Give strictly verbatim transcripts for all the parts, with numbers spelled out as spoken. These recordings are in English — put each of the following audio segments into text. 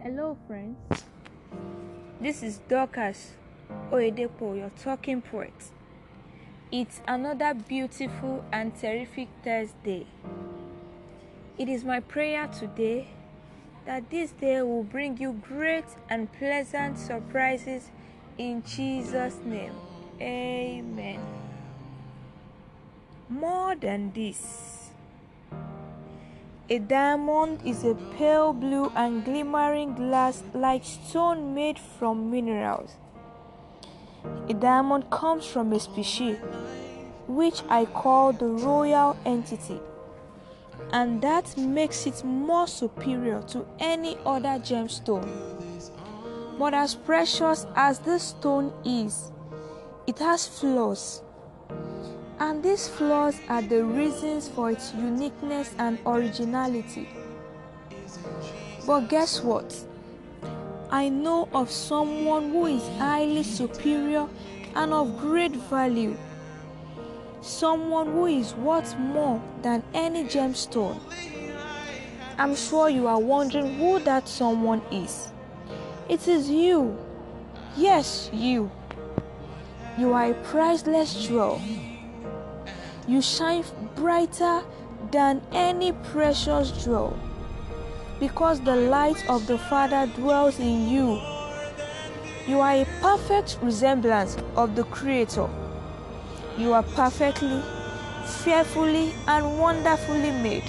Hello friends, this is Dorcas Oyedepo, your talking poet. It's another beautiful and terrific Thursday. It is my prayer today that this day will bring you great and pleasant surprises in Jesus' name. Amen. More than this, a diamond is a pale blue and glimmering glass like stone made from minerals. A diamond comes from a species which I call the royal entity, and that makes it more superior to any other gemstone. But as precious as this stone is, it has flaws, and these flaws are the reasons for its uniqueness and originality. But guess what? I know of someone who is highly superior and of great value. Someone who is worth more than any gemstone. I'm sure you are wondering who that someone is. It is you. Yes, you. You are a priceless jewel. You shine brighter than any precious jewel, because the light of the Father dwells in you. You are a perfect resemblance of the Creator. You are perfectly, fearfully, and wonderfully made.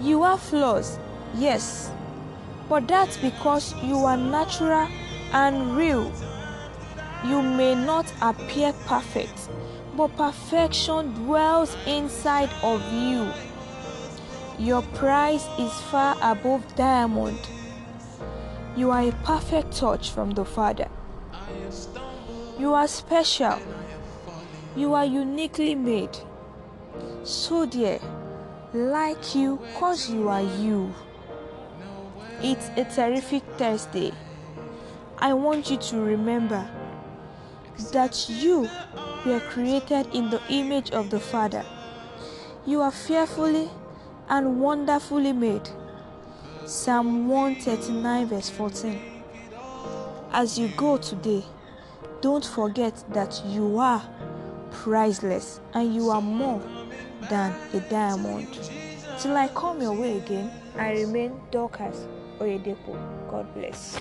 You have flaws, yes, but that's because you are natural and real. You may not appear perfect, but perfection dwells inside of you. Your price is far above diamond. You are a perfect touch from the Father. You are special. You are uniquely made. So dear, like you, cause you are you. It's a terrific Thursday. I want you to remember that you were created in the image of the Father. You are fearfully and wonderfully made. Psalm one thirty-nine verse fourteen. As you go today, don't forget that you are priceless and you are more than a diamond. Till I come your way again, I remain Dorcas Oyedepo. God bless.